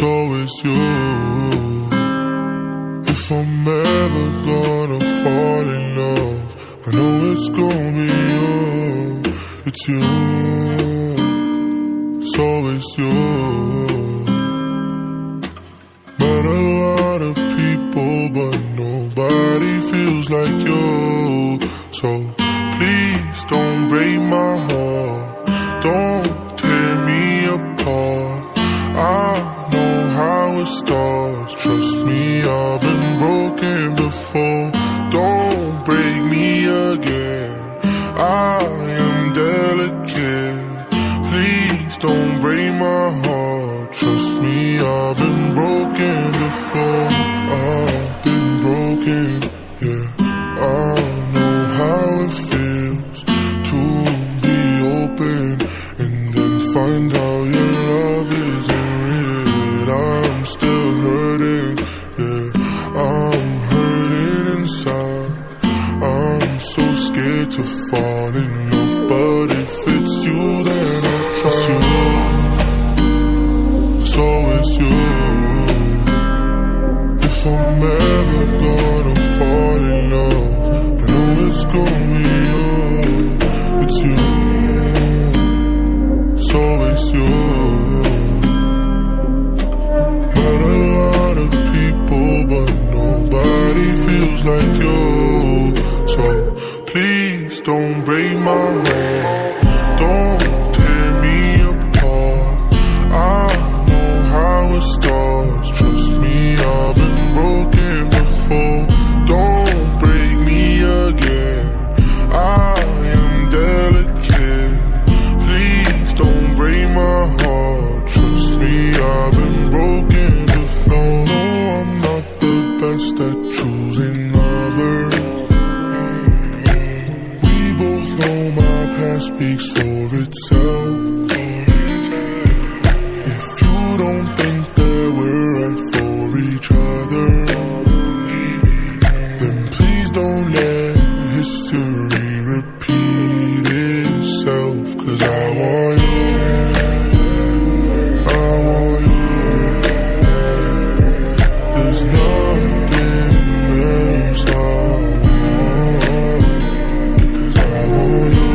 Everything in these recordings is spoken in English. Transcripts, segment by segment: it's always you. If I'm ever gonna fall in love, I know it's gonna be you. It's you. It's always you. Met a lot of people, but nobody feels like you. So please don't break my heart. Don't tear me apart. I know how it starts. Trust me, I've been broken before. Don't break me again. I am delicate. Please don't break my heart. Trust me, I've been broken before. I've been broken, yeah. I know how it feels to be open and then find out. To fall in love, but if it's you, then I trust you. It's always you. If I'm ever gonna fall in love, I know it's gonna be you. It's you. It's always you. Met a lot of people, but nobody feels like you. So please don't break my heart, don't tear me apart. I know how it starts, trust me, I've been broken before. Don't break me again, I am delicate. Please don't break my heart, trust me, I've been broken before. No, I'm not the best at choosing lovers. Speaks for itself. If you don't think that we're right for each other, then please don't let history repeat itself. Cause I want you, I want you. There's nothing else I want. Cause I want you,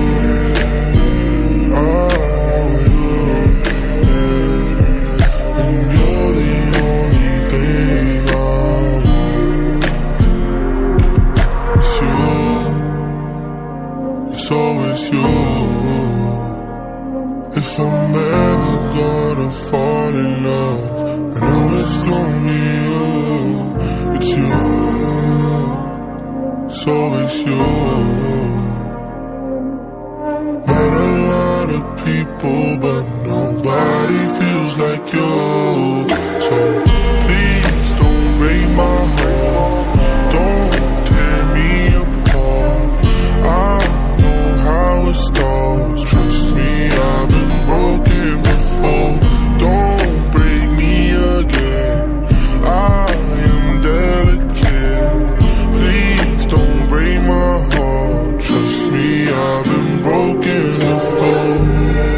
always you. If I'm ever gonna fall in love, I know it's gonna be you. It's you. It's always you. Met a lot of people, but